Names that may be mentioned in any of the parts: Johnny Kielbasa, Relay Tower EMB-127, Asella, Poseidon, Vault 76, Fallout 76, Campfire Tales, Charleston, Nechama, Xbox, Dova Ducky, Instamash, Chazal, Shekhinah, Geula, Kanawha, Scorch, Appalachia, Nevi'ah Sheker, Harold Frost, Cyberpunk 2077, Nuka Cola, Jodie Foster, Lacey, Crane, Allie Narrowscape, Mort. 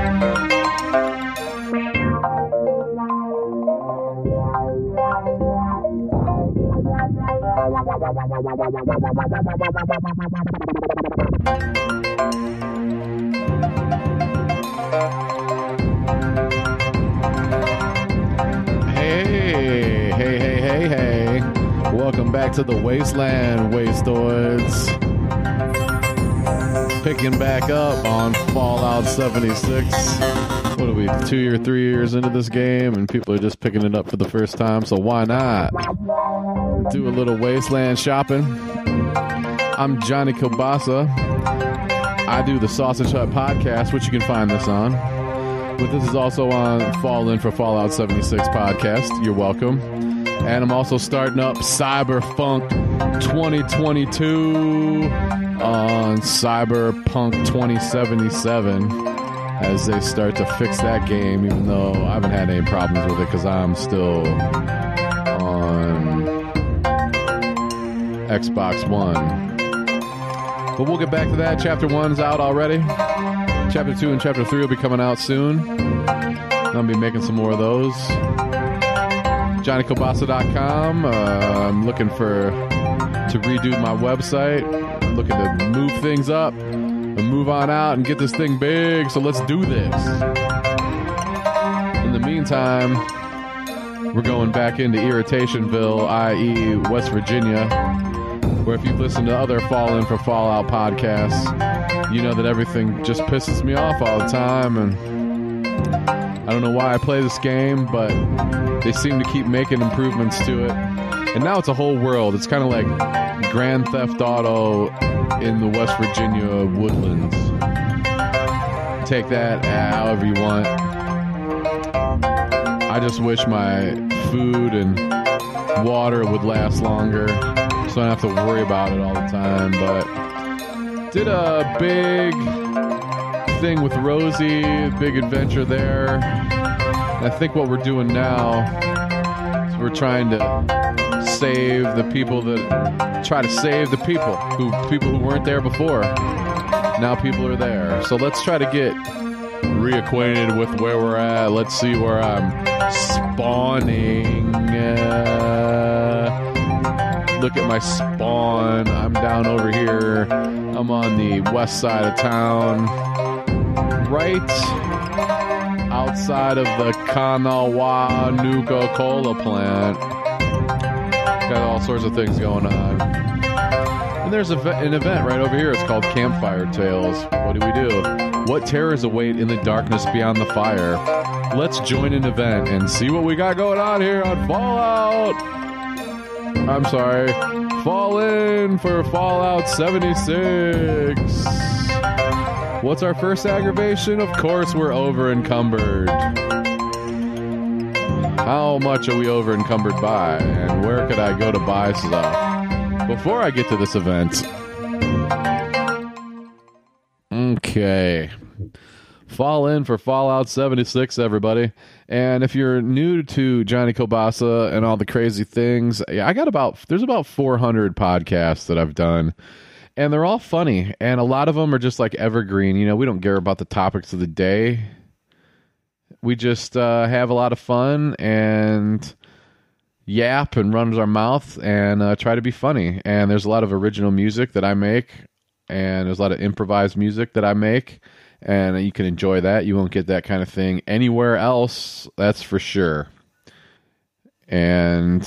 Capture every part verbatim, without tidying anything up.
Hey, hey, hey, hey, hey. Welcome back to the Wasteland, Wastoids. Picking back up on Fallout seventy-six. What are we, two or three years into this game, and people are just picking it up for the first time, so why not do a little Wasteland shopping? I'm Johnny Kielbasa. I do the Sausage Hut podcast, which you can find this on. But this is also on Fall In for Fallout seventy-six podcast. You're welcome. And I'm also starting up Cyberpunk twenty twenty-two. On Cyberpunk twenty seventy-seven, as they start to fix that game, even though I haven't had any problems with it because I'm still on Xbox One. But we'll get back to that. Chapter one's out already. Chapter two and Chapter three will be coming out soon. I'm going to be making some more of those. Johnny Cobasa dot com. Uh, I'm looking for to redo my website. Looking to move things up and move on out and get this thing big, so let's do this. In the meantime, we're going back into Irritationville, that is. West Virginia, where if you listen to other Fall In for Fallout podcasts, you know that everything just pisses me off all the time, and I don't know why I play this game, but they seem to keep making improvements to it, and now it's a whole world. It's kind of like Grand Theft Auto in the West Virginia woodlands. Take that however you want. I just wish my food and water would last longer, so I don't have to worry about it all the time. But did a big thing with Rosie, big adventure there. And I think what we're doing now is we're trying to save the people that try to save the people who people who weren't there before. Now people are there, so let's try to get reacquainted with where we're at. Let's see where I'm spawning. Uh, look at my spawn. I'm down over here. I'm on the west side of town, right outside of the Kanawha Nuka Cola plant. Got all sorts of things going on. And there's a, an event right over here. It's called Campfire Tales. What do we do? What terrors await in the darkness beyond the fire? Let's join an event and see what we got going on here on Fallout. I'm sorry. Fall In for Fallout seventy-six. What's our first aggravation? Of course, we're over encumbered. How much are we over encumbered by, and where could I go to buy stuff before I get to this event? Okay. Fall In for Fallout seventy-six, everybody. And if you're new to Johnny Kielbasa and all the crazy things, I got about, there's about four hundred podcasts that I've done, and they're all funny, and a lot of them are just like evergreen. You know, we don't care about the topics of the day. We just uh, have a lot of fun and yap and run our mouth and uh, try to be funny. And there's a lot of original music that I make, and there's a lot of improvised music that I make, and you can enjoy that. You won't get that kind of thing anywhere else, that's for sure. And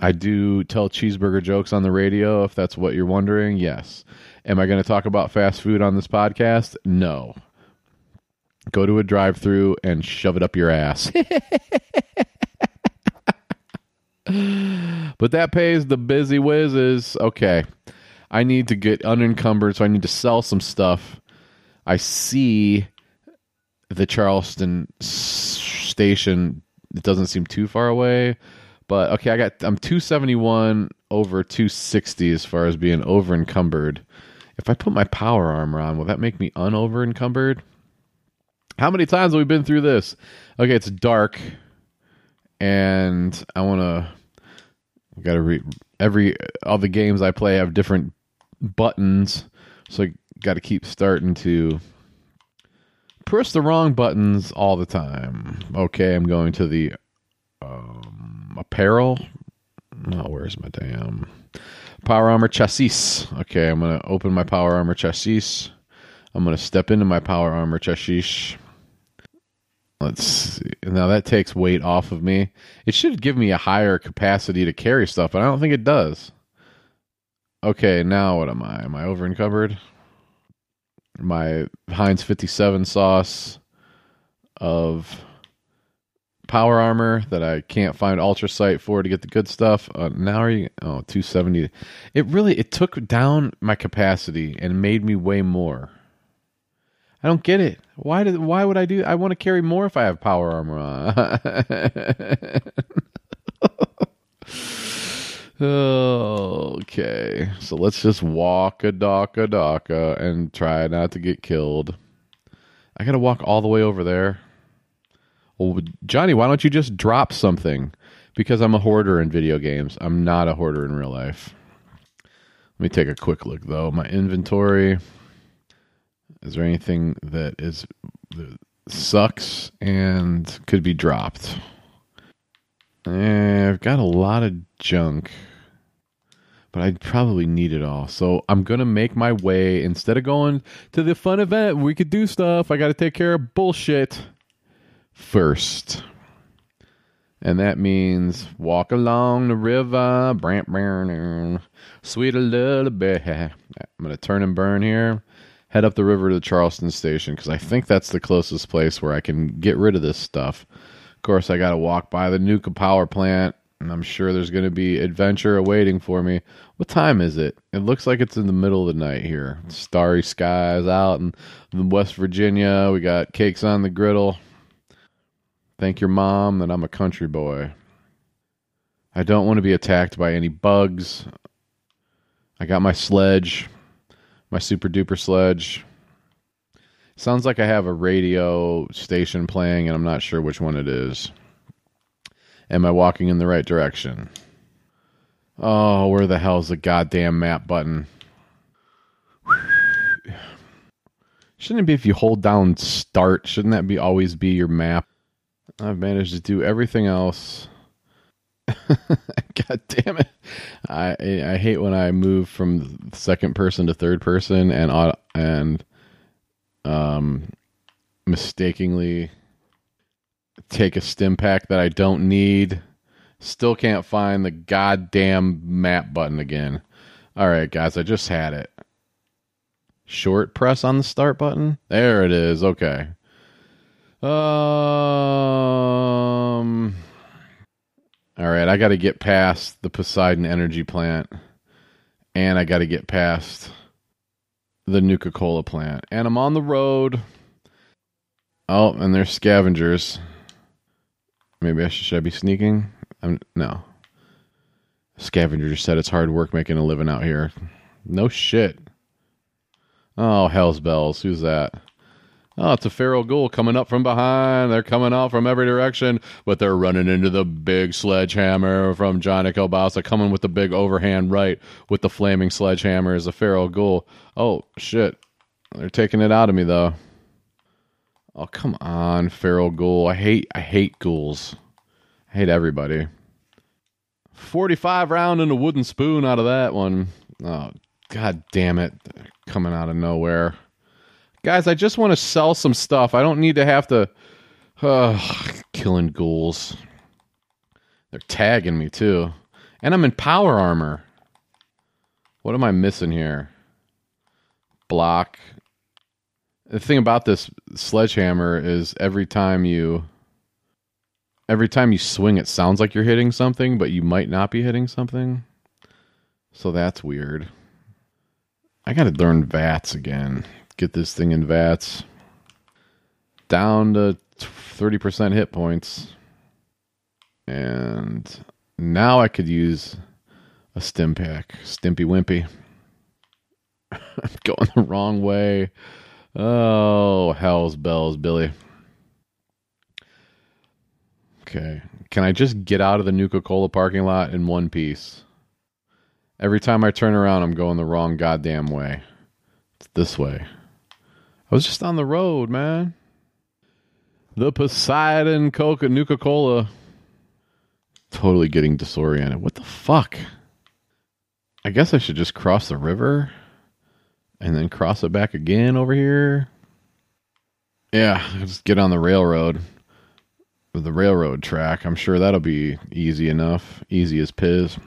I do tell cheeseburger jokes on the radio, if that's what you're wondering. Yes. Am I going to talk about fast food on this podcast? No. Go to a drive-thru and shove it up your ass. But that pays the busy whizzes. Okay. I need to get unencumbered, so I need to sell some stuff. I see the Charleston station. It doesn't seem too far away. But, okay, I got, I'm two seventy-one over two sixty as far as being over-encumbered. If I put my power armor on, will that make me un-over-encumbered? How many times have we been through this? Okay, it's dark, and I want to. Got to re every all the games I play have different buttons, so I got to keep starting to press the wrong buttons all the time. Okay, I'm going to the um, apparel. Oh, where's my damn power armor chassis? Okay, I'm going to open my power armor chassis. I'm going to step into my power armor chassis. Let's see. Now that takes weight off of me. It should give me a higher capacity to carry stuff, but I don't think it does. Okay, now what am I? Am I over encumbered? My Heinz fifty-seven sauce of power armor that I can't find Ultra Sight for to get the good stuff. Uh, now are you? Oh, two seventy. It really, it took down my capacity and made me weigh more. I don't get it. Why did? Why would I do? I want to carry more if I have power armor on. Okay, so let's just walk a daka daka and try not to get killed. I gotta walk all the way over there. Well, Johnny, why don't you just drop something? Because I'm a hoarder in video games. I'm not a hoarder in real life. Let me take a quick look though. My inventory. Is there anything that is that sucks and could be dropped? Eh, I've got a lot of junk, but I'd probably need it all. So I'm going to make my way. Instead of going to the fun event, we could do stuff. I got to take care of bullshit first. And that means walk along the river. Sweet a little bit. I'm going to turn and burn here. Head up the river to the Charleston station because I think that's the closest place where I can get rid of this stuff. Of course, I got to walk by the Nuka power plant, and I'm sure there's going to be adventure awaiting for me. What time is it? It looks like it's in the middle of the night here. Starry skies out in West Virginia. We got cakes on the griddle. Thank your mom that I'm a country boy. I don't want to be attacked by any bugs. I got my sledge. My super duper sledge. Sounds like I have a radio station playing and I'm not sure which one it is. Am I walking in the right direction? Oh, where the hell's the goddamn map button? Shouldn't it be if you hold down start? Shouldn't that be always be your map? I've managed to do everything else. God damn it. I I hate when I move from second person to third person and and um mistakenly take a stim pack that I don't need. Still can't find the goddamn map button again. All right, guys, I just had it. Short press on the start button. There it is. Okay. Um All right, I got to get past the Poseidon energy plant, and I got to get past the Nuka Cola plant, and I'm on the road. Oh, and there's scavengers. Maybe I should, should I be sneaking? I'm, no. Scavenger said it's hard work making a living out here. No shit. Oh, hell's bells. Who's that? Oh, it's a feral ghoul coming up from behind. They're coming out from every direction, but they're running into the big sledgehammer from Johnny Kielbasa, coming with the big overhand right with the flaming sledgehammer is a feral ghoul. Oh, shit. They're taking it out of me, though. Oh, come on, feral ghoul. I hate, I hate ghouls. I hate everybody. forty-five round and a wooden spoon out of that one. Oh, god damn it. They're coming out of nowhere. Guys, I just want to sell some stuff. I don't need to have to... Uh, killing ghouls. They're tagging me, too. And I'm in power armor. What am I missing here? Block. The thing about this sledgehammer is every time you... Every time you swing, it sounds like you're hitting something, but you might not be hitting something. So that's weird. I gotta learn VATS again. Get this thing in VATS. Down to thirty percent hit points. And now I could use a stim pack. Stimpy Wimpy. I'm going the wrong way. Oh, hell's bells, Billy. Okay. Can I just get out of the Nuka Cola parking lot in one piece? Every time I turn around, I'm going the wrong goddamn way. It's this way. I was just on the road, man. The Poseidon Coke and Nuka Cola. Totally getting disoriented. What the fuck? I guess I should just cross the river and then cross it back again over here. Yeah, just get on the railroad. The railroad track. I'm sure that'll be easy enough. Easy as piz.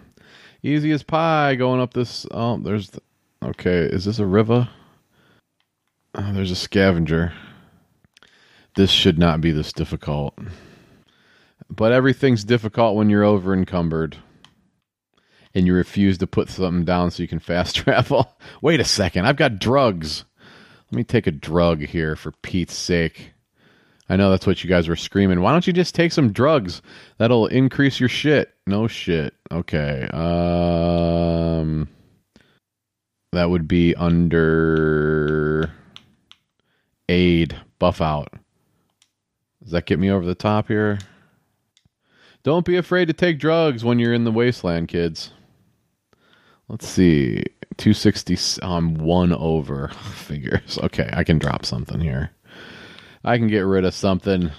Easy as pie going up this... Oh, there's... The, okay, is this a river? Oh, there's a scavenger. This should not be this difficult. But everything's difficult when you're over encumbered. And you refuse to put something down so you can fast travel. Wait a second, I've got drugs. Let me take a drug here for Pete's sake. I know that's what you guys were screaming. Why don't you just take some drugs? That'll increase your shit. No shit. Okay. Um, that would be under aid buff out. Does that get me over the top here? Don't be afraid to take drugs when you're in the wasteland, kids. Let's see. two sixty. I'm um, one over figures. Okay. I can drop something here. I can get rid of something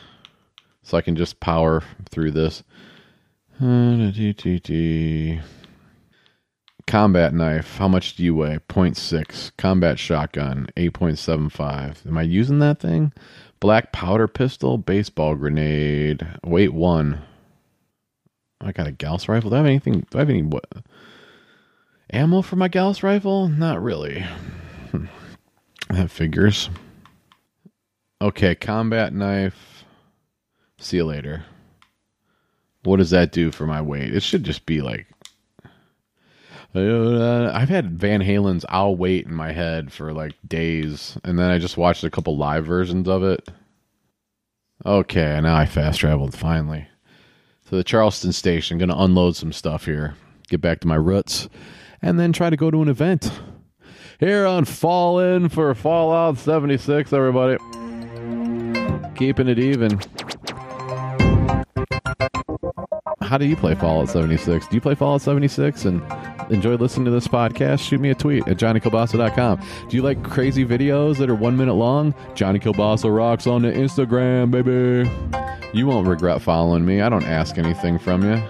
so I can just power through this. Combat knife. How much do you weigh? zero point six. Combat shotgun. eight point seven five. Am I using that thing? Black powder pistol. Baseball grenade. Weight one. I got a Gauss rifle. Do I have anything? Do I have any what, ammo for my Gauss rifle? Not really. That figures. Okay, combat knife. See you later. What does that do for my weight? It should just be like... Uh, I've had Van Halen's I'll Wait in my head for like days. And then I just watched a couple live versions of it. Okay, now I fast traveled finally. To the Charleston station. Going to unload some stuff here. Get back to my roots. And then try to go to an event. Here on Fall In for Fallout seventy-six, everybody. Keeping it even. How do you play Fallout seventy-six? Do you play Fallout seventy-six and enjoy listening to this podcast? Shoot me a tweet at Johnny Kielbasa dot com. Do you like crazy videos that are one minute long? Johnny Kielbasa rocks on the Instagram, baby. You won't regret following me. I don't ask anything from you.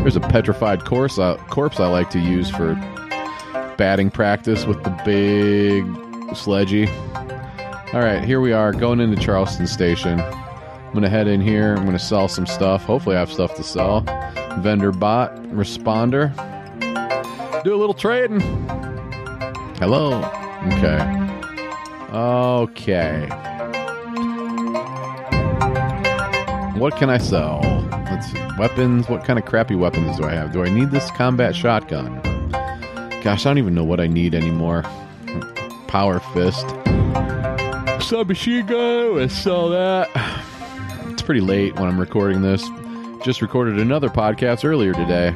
There's a petrified corpse I, corpse I like to use for batting practice with the big sledgy. All right, here we are going into Charleston Station. I'm going to head in here. I'm going to sell some stuff. Hopefully I have stuff to sell. Vendor bot, responder. Do a little trading. Hello. Okay. Okay. What can I sell? Let's see. Weapons. What kind of crappy weapons do I have? Do I need this combat shotgun? Gosh, I don't even know what I need anymore. Power fist. Submachine gun, I saw that. It's pretty late when I'm recording this. Just recorded another podcast earlier today.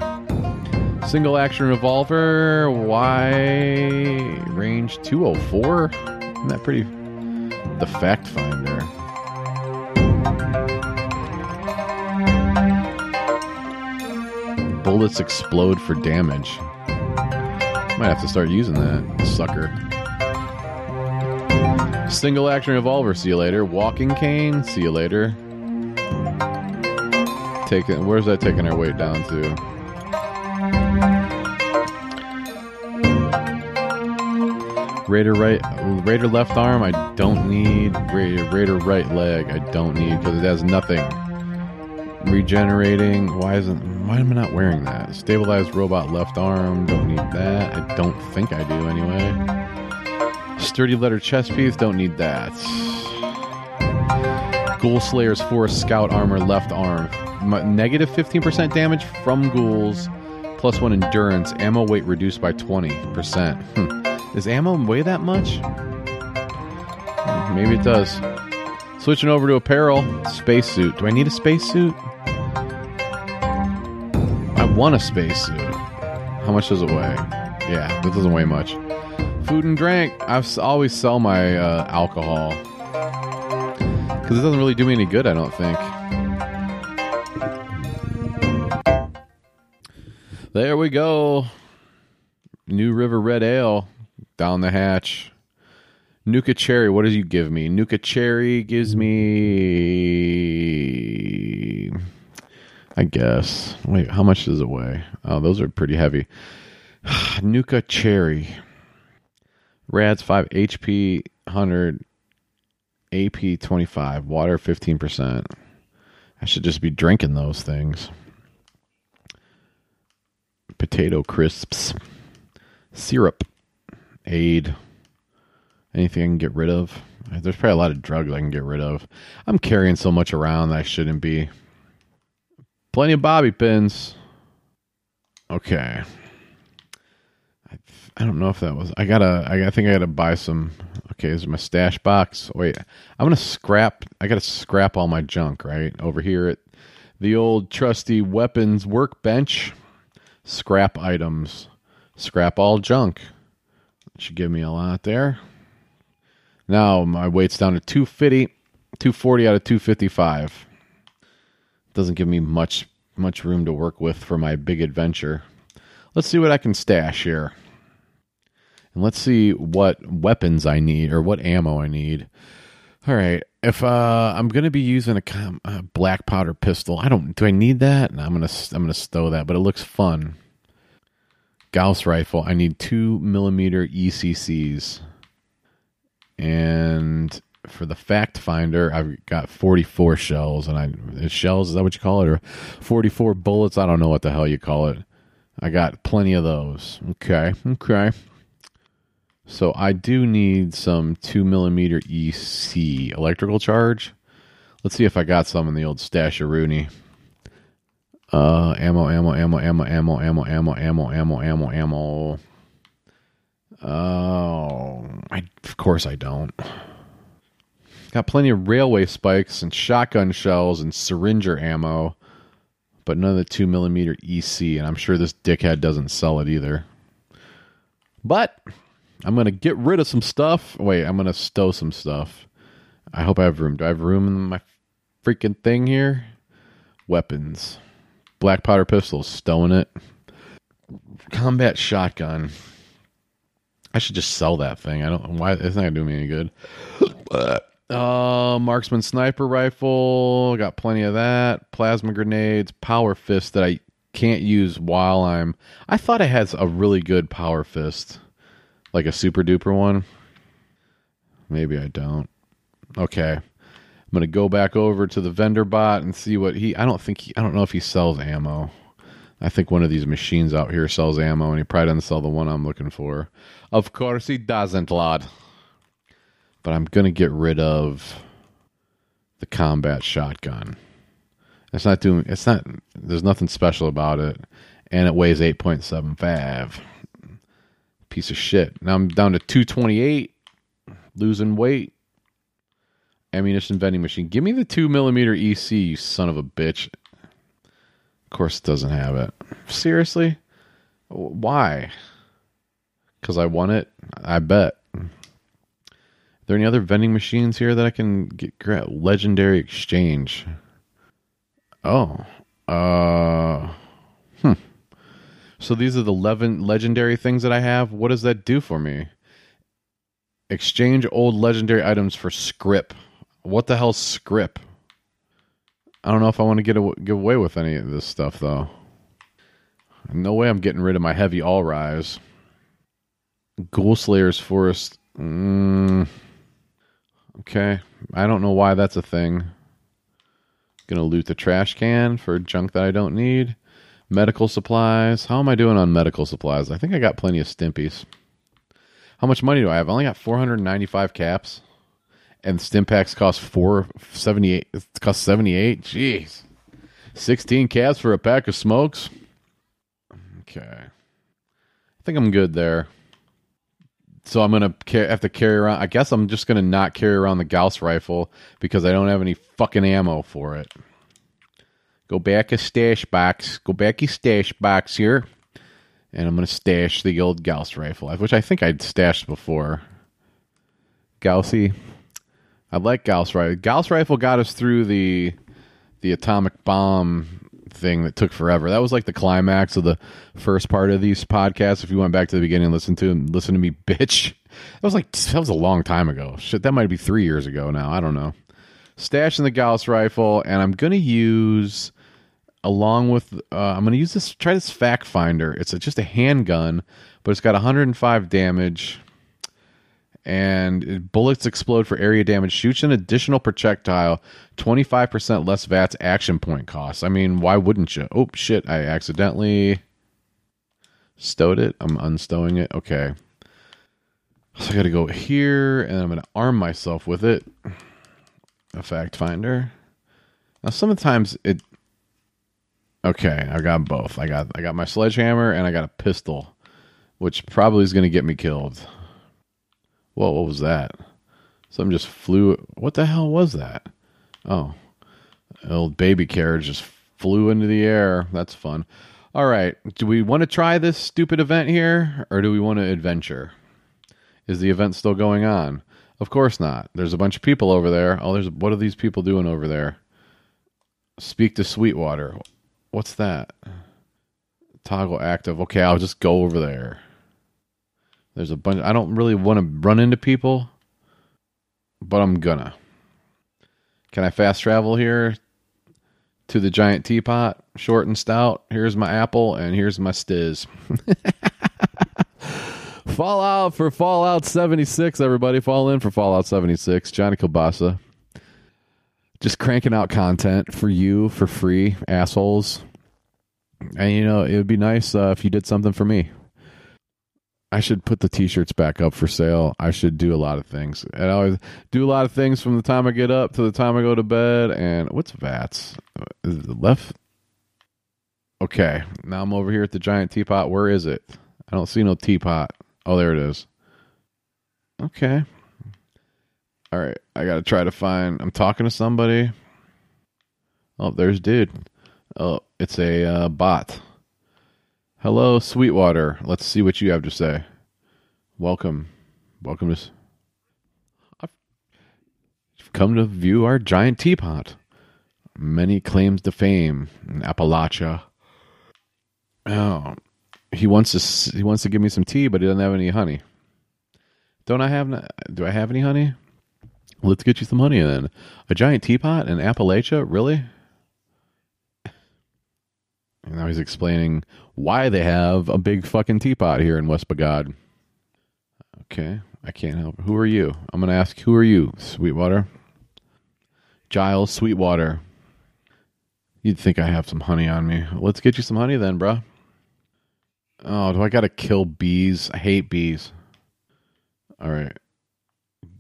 Single action revolver, Y range two oh four. Isn't that pretty? The fact finder. Bullets explode for damage. Might have to start using that sucker. Single action revolver, see you later. Walking cane, see you later. Taking, where's that taking our weight down to? Raider right, Raider left arm. I don't need Raider, Raider right leg. I don't need because it has nothing. Regenerating. Why isn't? Why am I not wearing that? Stabilized robot left arm. Don't need that. I don't think I do anyway. Sturdy leather chest piece, don't need that. Ghoul Slayer's Forest Scout Armor left arm. Negative fifteen percent damage from ghouls. Plus one endurance. Ammo weight reduced by twenty percent. Hmm. Does ammo weigh that much? Maybe it does. Switching over to apparel. Spacesuit. Do I need a spacesuit? I want a spacesuit. How much does it weigh? Yeah, that doesn't weigh much. Food and drink. I always sell my uh, alcohol because it doesn't really do me any good, I don't think. There we go. New River Red Ale down the hatch. Nuka Cherry, what does you give me? Nuka Cherry gives me, I guess. Wait, how much does it weigh? Oh, those are pretty heavy. Nuka Cherry. Rad's five, H P one hundred, A P twenty-five, water fifteen percent. I should just be drinking those things. Potato crisps. Syrup. Aid. Anything I can get rid of. There's probably a lot of drugs I can get rid of. I'm carrying so much around that I shouldn't be. Plenty of bobby pins. Okay. I, I don't know if that was... I gotta... I, I think I gotta buy some... Okay, this is my stash box. Wait, I'm gonna scrap... I gotta scrap all my junk, right? Over here at the old trusty weapons workbench. Scrap items. Scrap all junk. That should give me a lot there. Now my weight's down to two fifty, two forty out of two fifty-five. Doesn't give me much much room to work with for my big adventure. Let's see what I can stash here. And let's see what weapons I need or what ammo I need. All right, if uh, I'm going to be using a, com- a black powder pistol, I don't do I need that? No, I'm going to I'm going to stow that, but it looks fun. Gauss rifle, I need two millimeter E C Cs. And for the fact finder, I've got forty-four shells, and I shells, is that what you call it? Or forty-four bullets? I don't know what the hell you call it. I got plenty of those. Okay, okay. So I do need some two millimeter E C electrical charge. Let's see if I got some in the old stash-a-rooney. Uh, ammo, ammo, ammo, ammo, ammo, ammo, ammo, ammo, ammo, ammo, ammo. Oh, I, of course I don't. Got plenty of railway spikes and shotgun shells and syringer ammo, but none of the two millimeter E C, and I'm sure this dickhead doesn't sell it either. But I'm going to get rid of some stuff. Wait, I'm going to stow some stuff. I hope I have room. Do I have room in my freaking thing here? Weapons. Black powder pistols, stowing it. Combat shotgun. I should just sell that thing. I don't. Why? It's not gonna do me any good. Uh, marksman sniper rifle. Got plenty of that. Plasma grenades. Power fist that I can't use while I'm. I thought it has a really good power fist, like a super duper one. Maybe I don't. Okay, I'm gonna go back over to the vendor bot and see what he. I don't think. He, I don't know if he sells ammo. I think one of these machines out here sells ammo, and he probably doesn't sell the one I'm looking for. Of course he doesn't, lad. But I'm going to get rid of the combat shotgun. It's not doing, it's not, there's nothing special about it, and it weighs eight point seven five. Piece of shit. Now I'm down to two twenty-eight, losing weight. Ammunition vending machine. Give me the two millimeter E C, you son of a bitch. Of course it doesn't have it. Seriously? Why? Because I want it? I bet. Are there any other vending machines here that I can get? Grab? Legendary Exchange. Oh. Uh. Hmm. So these are the eleven legendary things that I have. What does that do for me? Exchange old legendary items for scrip. What the hell is scrip? I don't know if I want to get, a, get away with any of this stuff, though. No way I'm getting rid of my heavy all-rise. Ghoul Slayer's Forest. Mm. Okay. I don't know why that's a thing. Gonna loot the trash can for junk that I don't need. Medical supplies. How am I doing on medical supplies? I think I got plenty of Stimpies. How much money do I have? I only got four hundred ninety-five caps. And Stimpaks cost four seventy-eight. It cost seventy-eight. Jeez, sixteen caps for a pack of smokes. Okay, I think I'm good there. So I'm gonna ca- have to carry around. I guess I'm just gonna not carry around the Gauss rifle because I don't have any fucking ammo for it. Go back a stash box. Go back a stash box here, and I'm gonna stash the old Gauss rifle, which I think I'd stashed before. Gaussy. I like Gauss rifle. Gauss rifle got us through the the atomic bomb thing that took forever. That was like the climax of the first part of these podcasts. If you went back to the beginning and listened to them, listen to me, bitch. That was like, that was a long time ago. Shit, that might be three years ago now. I don't know. Stash in the Gauss rifle, and I'm going to use, along with, uh, I'm going to use this, try this fact finder. It's a, just a handgun, but it's got one hundred five damage, and bullets explode for area damage, shoots an additional projectile, twenty-five percent less V A T S action point cost. I mean, why wouldn't you? Oh, shit, I accidentally stowed it. I'm unstowing it. Okay. So I got to go here, and I'm going to arm myself with it. A fact finder. Now, sometimes it... Okay, I got both. I got I got my sledgehammer, and I got a pistol, which probably is going to get me killed. Whoa, what was that? Something just flew. What the hell was that? Oh, an old baby carriage just flew into the air. That's fun. All right. Do we want to try this stupid event here, or do we want to adventure? Is the event still going on? Of course not. There's a bunch of people over there. Oh, there's, what are these people doing over there? Speak to Sweetwater. What's that? Toggle active. Okay, I'll just go over there. There's a bunch. I don't really want to run into people, but I'm gonna. Can I fast travel here to the giant teapot? Short and stout. Here's my apple and here's my stiz. Fallout for Fallout seventy-six, everybody. Fall in for Fallout seventy-six. Johnny Kielbasa. Just cranking out content for you for free, assholes. And, you know, it would be nice uh, if you did something for me. I should put the t-shirts back up for sale. I should do a lot of things. And I always do a lot of things from the time I get up to the time I go to bed. And what's V A T S? Is it left? Okay. Now I'm over here at the giant teapot. Where is it? I don't see no teapot. Oh, there it is. Okay. All right. I got to try to find. I'm talking to somebody. Oh, there's dude. Oh, it's a uh, bot. Hello, Sweetwater. Let's see what you have to say. Welcome. Welcome to... You've come to view our giant teapot. Many claims to fame in Appalachia. Oh, he wants to, he wants to give me some tea, but he doesn't have any honey. Don't I have... Do I have any honey? Well, let's get you some honey then. A giant teapot in Appalachia? Really? And now he's explaining why they have a big fucking teapot here in West Bagod. Okay, I can't help. Who are you? I'm going to ask, who are you, Sweetwater? Giles Sweetwater. You'd think I have some honey on me. Let's get you some honey then, bro. Oh, do I got to kill bees? I hate bees. All right.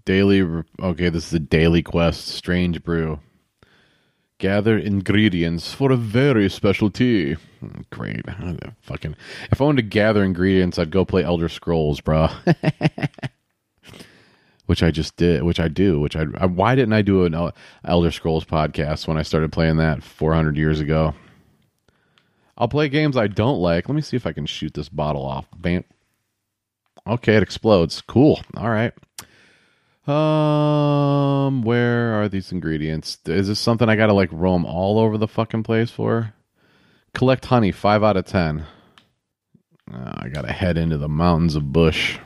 Daily. Re- okay, this is the daily quest. Strange brew. Gather ingredients for a very special tea. Great. Fucking, if I wanted to gather ingredients, I'd go play Elder Scrolls, bro. Which I just did, which I do, which I, I... Why didn't I do an Elder Scrolls podcast when I started playing that four hundred years ago? I'll play games I don't like. Let me see if I can shoot this bottle off. Bam. Okay, it explodes. Cool. All right. Um, where are these ingredients? Is this something I gotta like roam all over the fucking place for? Collect honey, five out of ten. Oh, I gotta head into the mountains of bush.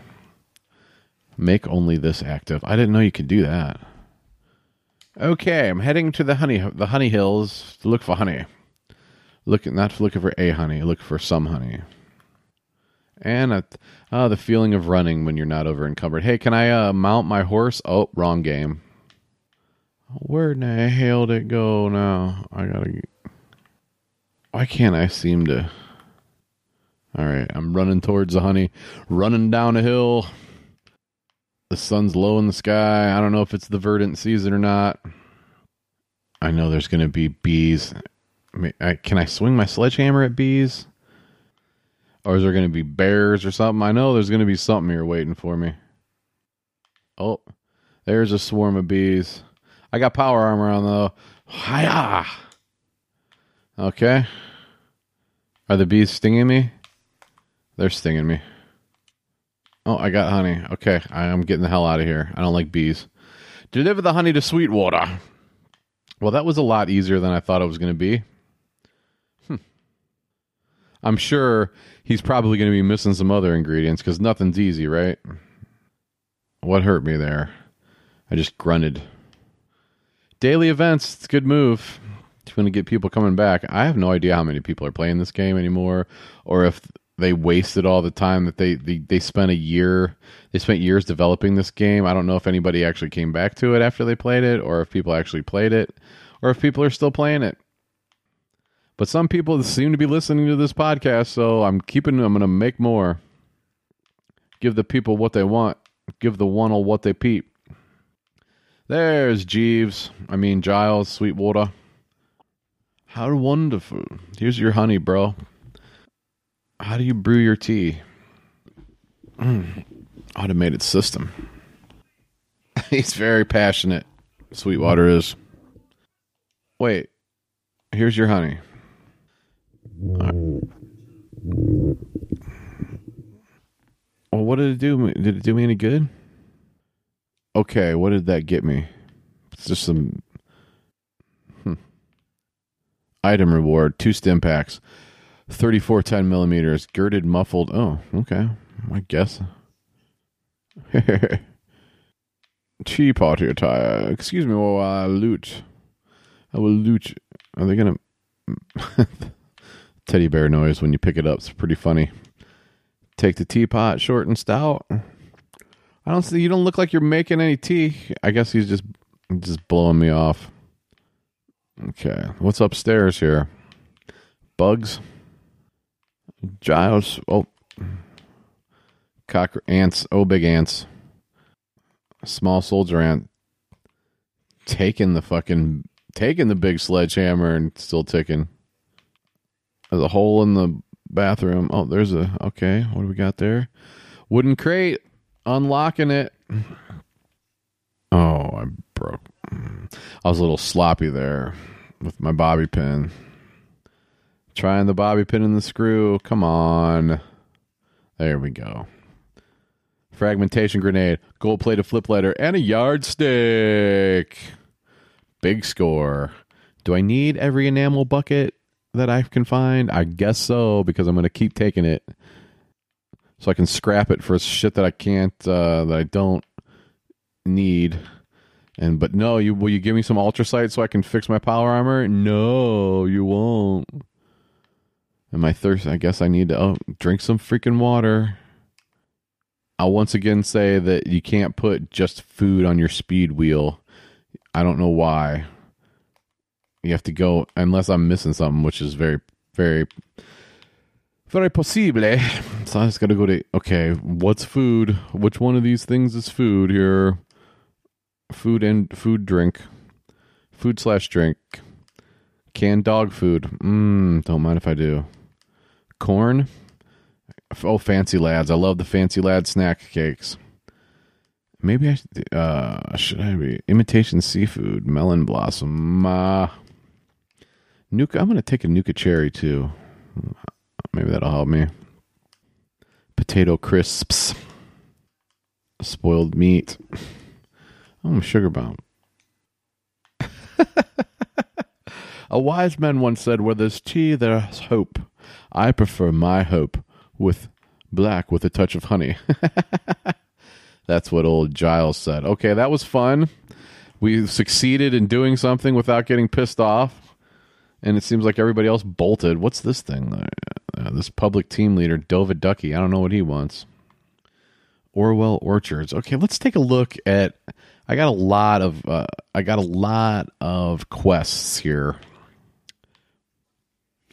Make only this active. I didn't know you could do that. Okay, I'm heading to the honey, the honey hills to look for honey. Look, not looking for a honey, look for some honey. And a, uh, the feeling of running when you're not over encumbered. Hey, can I uh, mount my horse? Oh, wrong game. Where in the hell did it go now? I gotta... Why can't I seem to... Alright, I'm running towards the honey. Running down a hill. The sun's low in the sky. I don't know if it's the verdant season or not. I know there's going to be bees. I mean, I, can I swing my sledgehammer at bees? Or is there going to be bears or something? I know there's going to be something here waiting for me. Oh, there's a swarm of bees. I got power armor on, though. Hiya! Okay. Are the bees stinging me? They're stinging me. Oh, I got honey. Okay, I'm getting the hell out of here. I don't like bees. Deliver the honey to Sweetwater. Well, that was a lot easier than I thought it was going to be. I'm sure he's probably going to be missing some other ingredients because nothing's easy, right? What hurt me there? I just grunted. Daily events. It's a good move. It's going to get people coming back. I have no idea how many people are playing this game anymore, or if they wasted all the time that they, they, they spent a year. They spent years developing this game. I don't know if anybody actually came back to it after they played it, or if people actually played it, or if people are still playing it. But some people seem to be listening to this podcast, so I'm keeping. I'm going to make more. Give the people what they want. Give the one-all what they peep. There's Jeeves. I mean Giles, Sweetwater. How wonderful. Here's your honey, bro. How do you brew your tea? Mm. Automated system. He's very passionate. Sweetwater is. Wait. Here's your honey. Right. Well, what did it do? Did it do me any good? Okay, what did that get me? It's just some hmm. item reward: two stim packs, thirty-four ten millimeters, girded, muffled. Oh, okay, I guess. Cheap out here, tire. Excuse me while I loot. I will loot. Are they gonna? Teddy bear noise when you pick it up. It's pretty funny. Take the teapot, short and stout. I don't see. You don't look like you're making any tea. I guess he's just just blowing me off. Okay, what's upstairs here? Bugs, Giles. Oh, cock ants. Oh, big ants. Small soldier ant taking the fucking taking the big sledgehammer and still ticking. There's a hole in the bathroom. Oh, there's a... Okay, what do we got there? Wooden crate. Unlocking it. Oh, I broke... I was a little sloppy there with my bobby pin. Trying the bobby pin and the screw. Come on. There we go. Fragmentation grenade. Gold-plated flip lighter and a yardstick. Big score. Do I need every enamel bucket that I can find? I guess so, because I'm going to keep taking it, so I can scrap it for shit that I can't, uh, that I don't need. And but no, you will you give me some ultrasight so I can fix my power armor? No, you won't. And my thirst. I guess I need to oh, drink some freaking water. I'll once again say that you can't put just food on your speed wheel. I don't know why. You have to go, unless I'm missing something, which is very, very, very possible. So I just got to go to, okay, what's food? Which one of these things is food here? Food and food drink. Food slash drink. Canned dog food. Mmm, don't mind if I do. Corn. Oh, Fancy Lads. I love the Fancy Lad snack cakes. Maybe I should, uh, should I be? Imitation seafood. Melon blossom. Uh, Nuka, I'm going to take a Nuka cherry too. Maybe that'll help me. Potato crisps. Spoiled meat. Oh, a sugar bomb. A wise man once said, where there's tea, there's hope. I prefer my hope with black with a touch of honey. That's what old Giles said. Okay, that was fun. We succeeded in doing something without getting pissed off. And it seems like everybody else bolted. What's this thing? Uh, this public team leader, Dova Ducky. I don't know what he wants. Orwell Orchards. Okay, let's take a look at... I got a lot of... Uh, I got a lot of quests here.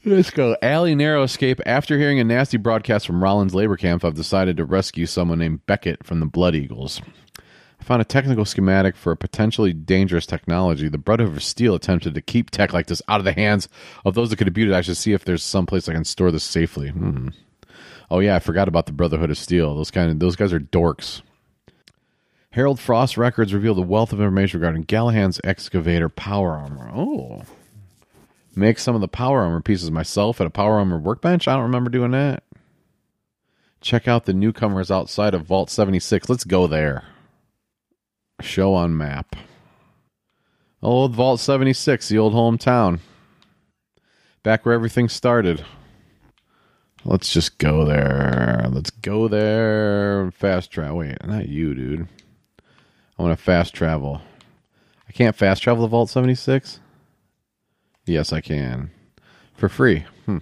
Let's go. Allie Narrowscape. After hearing a nasty broadcast from Rollins Labor Camp, I've decided to rescue someone named Beckett from the Blood Eagles. I found a technical schematic for a potentially dangerous technology. The Brotherhood of Steel attempted to keep tech like this out of the hands of those that could abuse it. I should see if there's some place I can store this safely. Hmm. Oh, yeah, I forgot about the Brotherhood of Steel. Those kind of those guys are dorks. Harold Frost records reveal the wealth of information regarding Gallahan's excavator power armor. Oh. Make some of the power armor pieces myself at a power armor workbench? I don't remember doing that. Check out the newcomers outside of Vault seventy-six. Let's go there. Show on map. Old Vault seventy-six, the old hometown. Back where everything started. Let's just go there. Let's go there. Fast travel. Wait, not you, dude. I want to fast travel. I can't fast travel to Vault seventy-six? Yes, I can. For free. Hmm.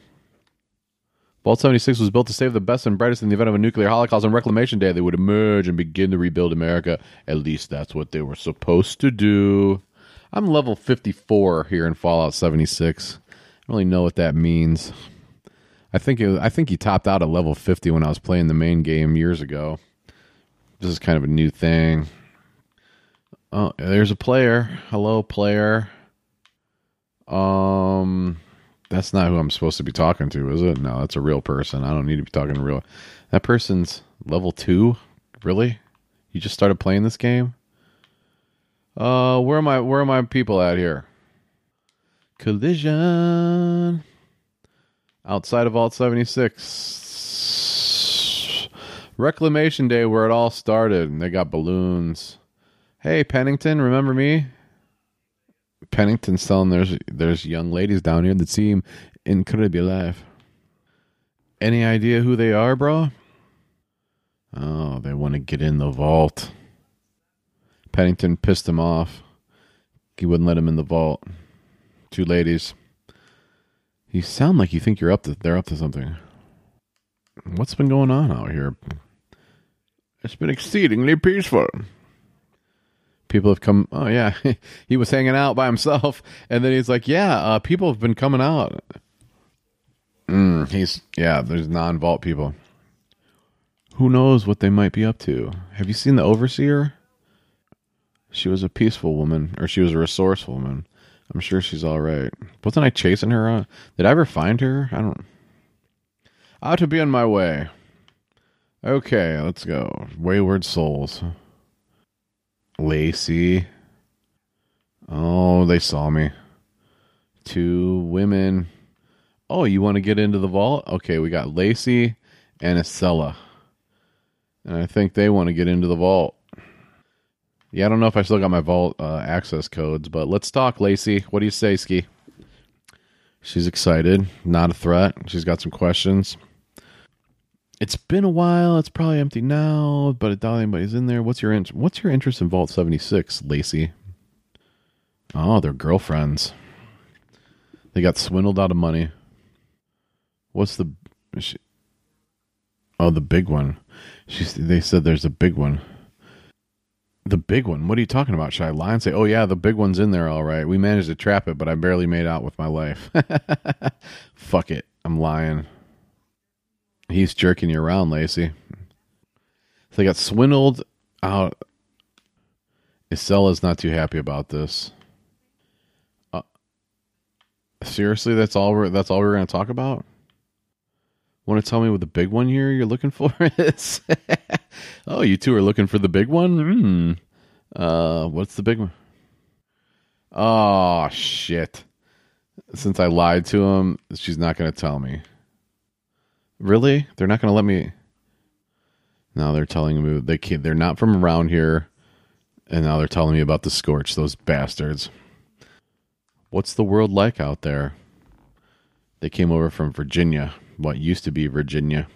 Vault seventy-six was built to save the best and brightest in the event of a nuclear holocaust. On Reclamation Day, they would emerge and begin to rebuild America. At least that's what they were supposed to do. I'm level fifty-four here in Fallout seventy-six. I don't really know what that means. I think it was, I think he topped out at level fifty when I was playing the main game years ago. This is kind of a new thing. Oh, there's a player. Hello, player. Um, that's not who I'm supposed to be talking to, is it? No, that's a real person. I don't need to be talking to real. That person's level two? Really? You just started playing this game? Uh, where am I? Where are my people at here? Collision. Outside of Vault seventy-six. Reclamation Day, where it all started. And they got balloons. Hey, Pennington, remember me? Pennington's telling there's, there's young ladies down here that seem incredibly alive. Any idea who they are, bro? Oh, they want to get in the vault. Pennington pissed him off. He wouldn't let him in the vault. Two ladies. You sound like you think you're up to, they're up to something. What's been going on out here? It's been exceedingly peaceful. People have come. Oh, yeah. He was hanging out by himself. And then he's like, yeah, uh, people have been coming out. Mm, he's, yeah, there's non-vault people. Who knows what they might be up to? Have you seen the overseer? She was a peaceful woman, or she was a resourceful woman. I'm sure she's all right. Wasn't I chasing her? On? Did I ever find her? I don't. I ought to be on my way. Okay, let's go. Wayward souls. Lacey. Oh, they saw me. Two women. Oh, you want to get into the vault? Okay, we got Lacey and Asella. And I think they want to get into the vault. Yeah, I don't know if I still got my vault uh, access codes, but let's talk, Lacey. What do you say, Ski? She's excited, not a threat. She's got some questions. It's been a while. It's probably empty now, but I doubt anybody's in there. What's your in- What's your interest in Vault seventy-six, Lacey? Oh, they're girlfriends. They got swindled out of money. What's the? She, oh, the big one. She. They said there's a big one. The big one? What are you talking about? Should I lie and say, oh, yeah, the big one's in there, all right. We managed to trap it, but I barely made out with my life. Fuck it. I'm lying. He's jerking you around, Lacey. So they got swindled out. Isella's not too happy about this. Uh, seriously, that's all we're, that's all we're going to talk about? Want to tell me what the big one here you're looking for is? Oh, you two are looking for the big one? Mm. Uh, what's the big one? Oh, shit. Since I lied to him, she's not going to tell me. Really? They're not going to let me... No, they're telling me they can't, they're not from around here. And now they're telling me about the Scorch, those bastards. What's the world like out there? They came over from Virginia. What used to be Virginia.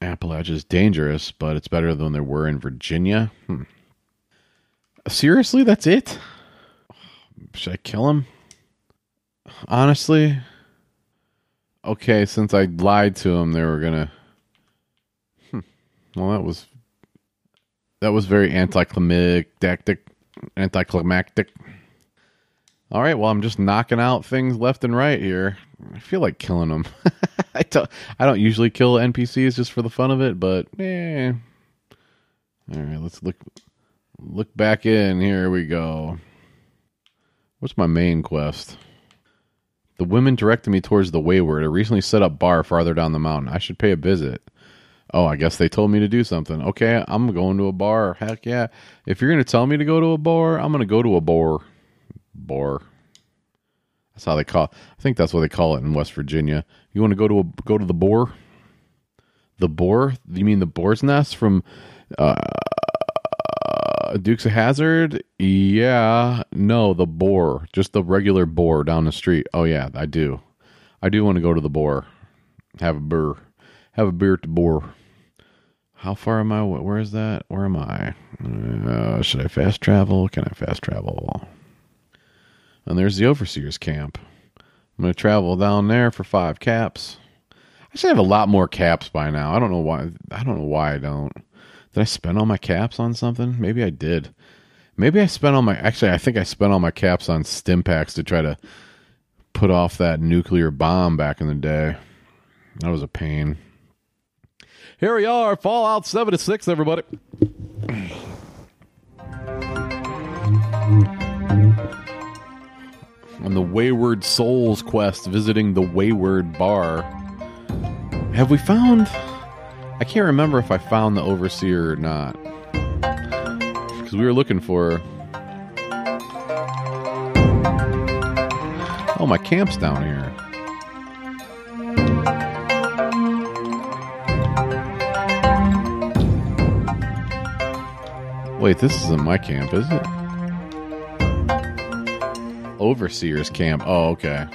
Appalachia is dangerous, but it's better than there were in Virginia. Hmm. Seriously, that's it? Should I kill him? Honestly? Okay, since I lied to him, they were gonna... Hmm. Well, that was... That was very anticlimactic. Anticlimactic. All right, well, I'm just knocking out things left and right here. I feel like killing them. I, don't, I don't usually kill N P Cs just for the fun of it, but eh. All right, let's look look back in. Here we go. What's my main quest? The women directed me towards the Wayward, a recently set up bar farther down the mountain. I should pay a visit. Oh, I guess they told me to do something. Okay, I'm going to a bar. Heck yeah. If you're going to tell me to go to a bar, I'm going to go to a bar. Bar. That's how they call. I think that's what they call it in West Virginia. You want to go to a, go to the boar? The boar? You mean the boar's nest from uh, Dukes of Hazzard? Yeah. No, the boar. Just the regular boar down the street. Oh yeah, I do. I do want to go to the boar. Have a beer. Have a beer at the boar. How far am I? Where is that? Where am I? Uh, should I fast travel? Can I fast travel? And there's the Overseer's Camp. I'm going to travel down there for five caps. I should have a lot more caps by now. I don't know why. I don't know why I don't. Did I spend all my caps on something? Maybe I did. Maybe I spent all my... Actually, I think I spent all my caps on stim packs to try to put off that nuclear bomb back in the day. That was a pain. Here we are, Fallout seventy-six, everybody. On the Wayward Souls quest, visiting the Wayward Bar. Have we found... I can't remember if I found the Overseer or not. Because we were looking for... her. Oh, my camp's down here. Wait, this isn't my camp, is it? Overseer's Camp. Oh, okay.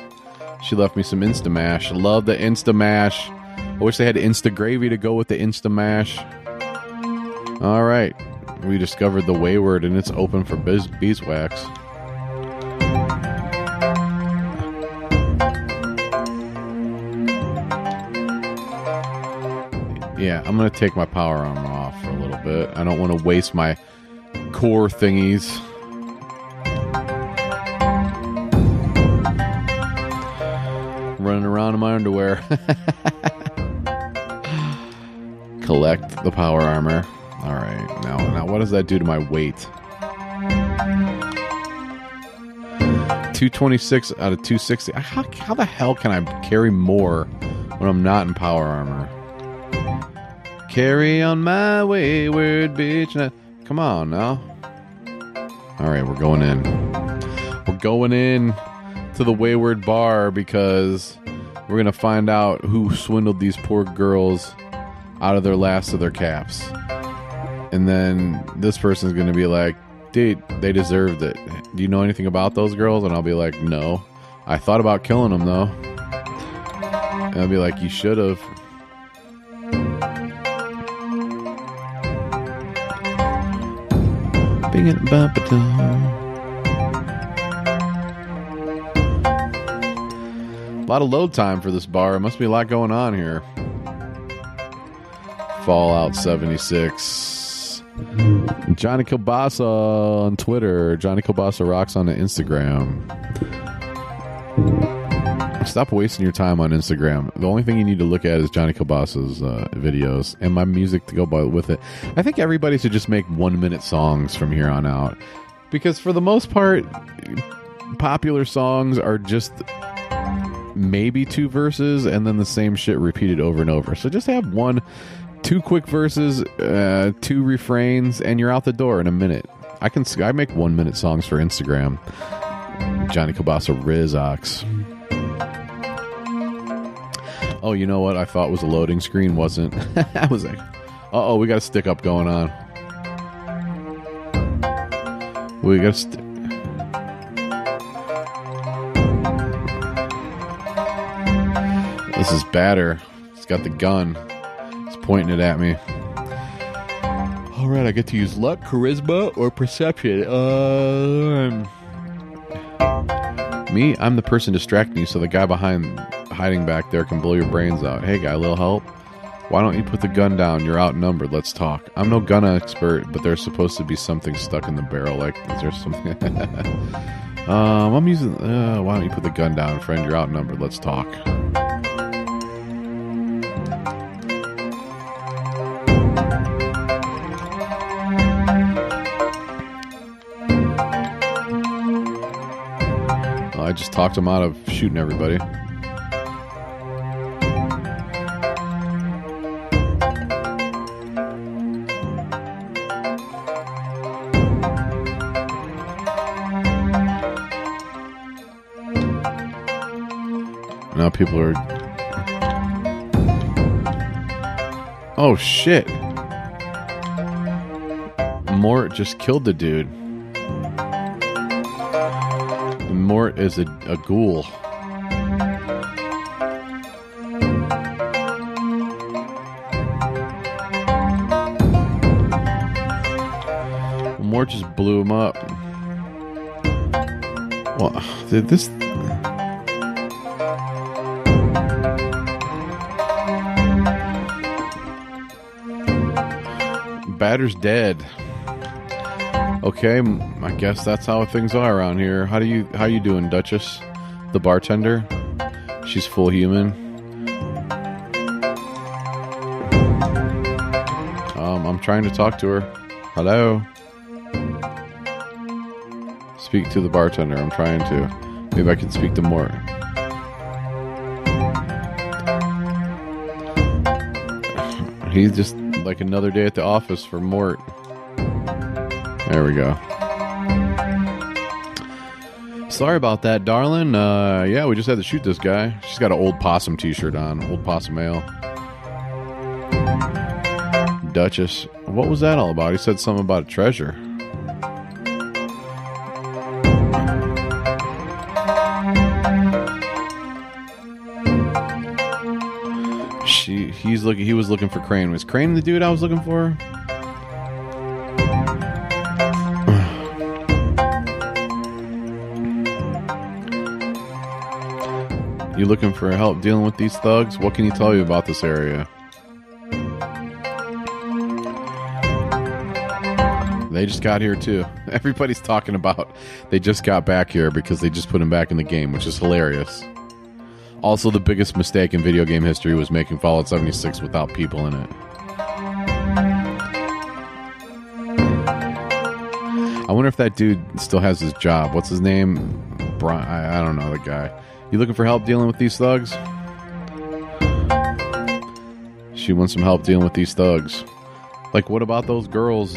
She left me some Instamash. Love the Instamash. I wish they had Instagravy to go with the Instamash. All right. We discovered the Wayward, and it's open for biz- beeswax. Yeah, I'm going to take my power armor off for a little bit. I don't want to waste my core thingies. Running around in my underwear. Collect the power armor. All right. Now, now, what does that do to my weight? two twenty-six out of two sixty. How, how the hell can I carry more when I'm not in power armor? Carry on my wayward bitch. Now. Come on now. Alright, we're going in. We're going in to the Wayward Bar because we're going to find out who swindled these poor girls out of their last of their caps. And then this person's going to be like, dude, they deserved it. Do you know anything about those girls? And I'll be like, no. I thought about killing them though. And I'll be like, you should have. A lot of load time for this bar. Must be a lot going on here. Fallout seventy-six. Johnny Kielbasa on Twitter. Johnny Kielbasa rocks on the Instagram. Stop wasting your time on Instagram. The only thing you need to look at is Johnny Kielbasa's uh, videos and my music to go by with it. I think everybody should just make one-minute songs from here on out. Because for the most part, popular songs are just maybe two verses and then the same shit repeated over and over. So just have one, two quick verses, uh, two refrains, and you're out the door in a minute. I can I make one-minute songs for Instagram. Johnny Kielbasa Rizox. Oh, you know what I thought was a loading screen wasn't. I was like, uh-oh, we got a stick-up going on. We got a stick... This is Batter. He's got the gun. He's pointing it at me. All right, I get to use luck, charisma, or perception. Um... Me? I'm the person distracting you, so the guy behind... hiding back there can blow your brains out. Hey guy, a little help? Why don't you put the gun down? You're outnumbered. Let's talk. I'm no gun expert, but there's supposed to be something stuck in the barrel. Like, is there something? um, I'm using... Uh, why don't you put the gun down, friend? You're outnumbered. Let's talk. Well, I just talked him out of shooting everybody. Now people are... Oh, shit. Mort just killed the dude. Mort is a, a ghoul. just blew him up. Well, did this... Batter's dead. Okay, I guess that's how things are around here. How do you how you doing, Duchess? The bartender? She's full human. Um, I'm trying to talk to her. Hello? Speak to the bartender. I'm trying to. Maybe I can speak to Mort. He's just like another day at the office for Mort. There we go. Sorry about that, darling. Uh, yeah, we just had to shoot this guy. She's got an old possum t-shirt on. Old possum ale. Duchess. What was that all about? He said something about a treasure. She, he's looking. He was looking for Crane. Was Crane the dude I was looking for? You looking for help dealing with these thugs? What can he tell you about this area? They just got here too. Everybody's talking about they just got back here because they just put him back in the game, which is hilarious. Also, the biggest mistake in video game history was making Fallout seventy-six without people in it. I wonder if that dude still has his job. What's his name? Brian, I, I don't know the guy. You looking for help dealing with these thugs? She wants some help dealing with these thugs. Like, what about those girls?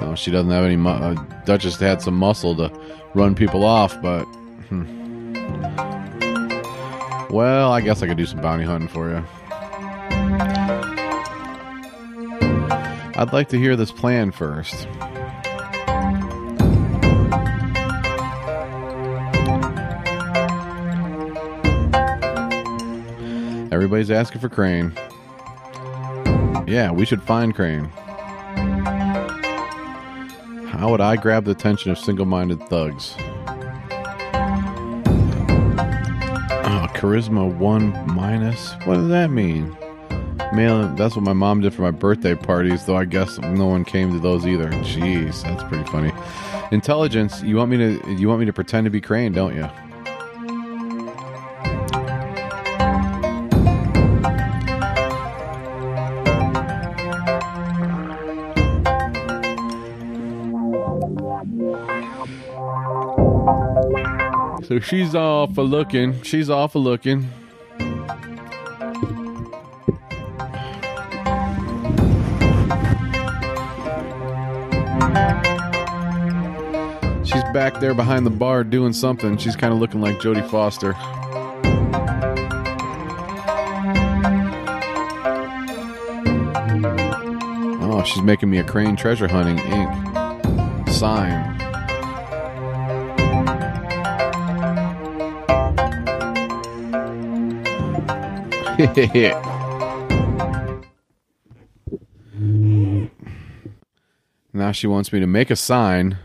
Oh, she doesn't have any... Mu- uh, Duchess had some muscle to run people off, but... Hmm. Well, I guess I could do some bounty hunting for you. I'd like to hear this plan first. Everybody's asking for Crane. Yeah, we should find Crane. How would I grab the attention of single-minded thugs? Oh, charisma one minus? What does that mean? Man, that's what my mom did for my birthday parties, though I guess no one came to those either. Jeez, that's pretty funny. Intelligence, you want me to you want me to pretend to be Crane, don't you? So she's all for looking. She's all for looking. Back there behind the bar doing something. She's kind of looking like Jodie Foster. Oh, she's making me a Crane treasure hunting ink sign. Now she wants me to make a sign.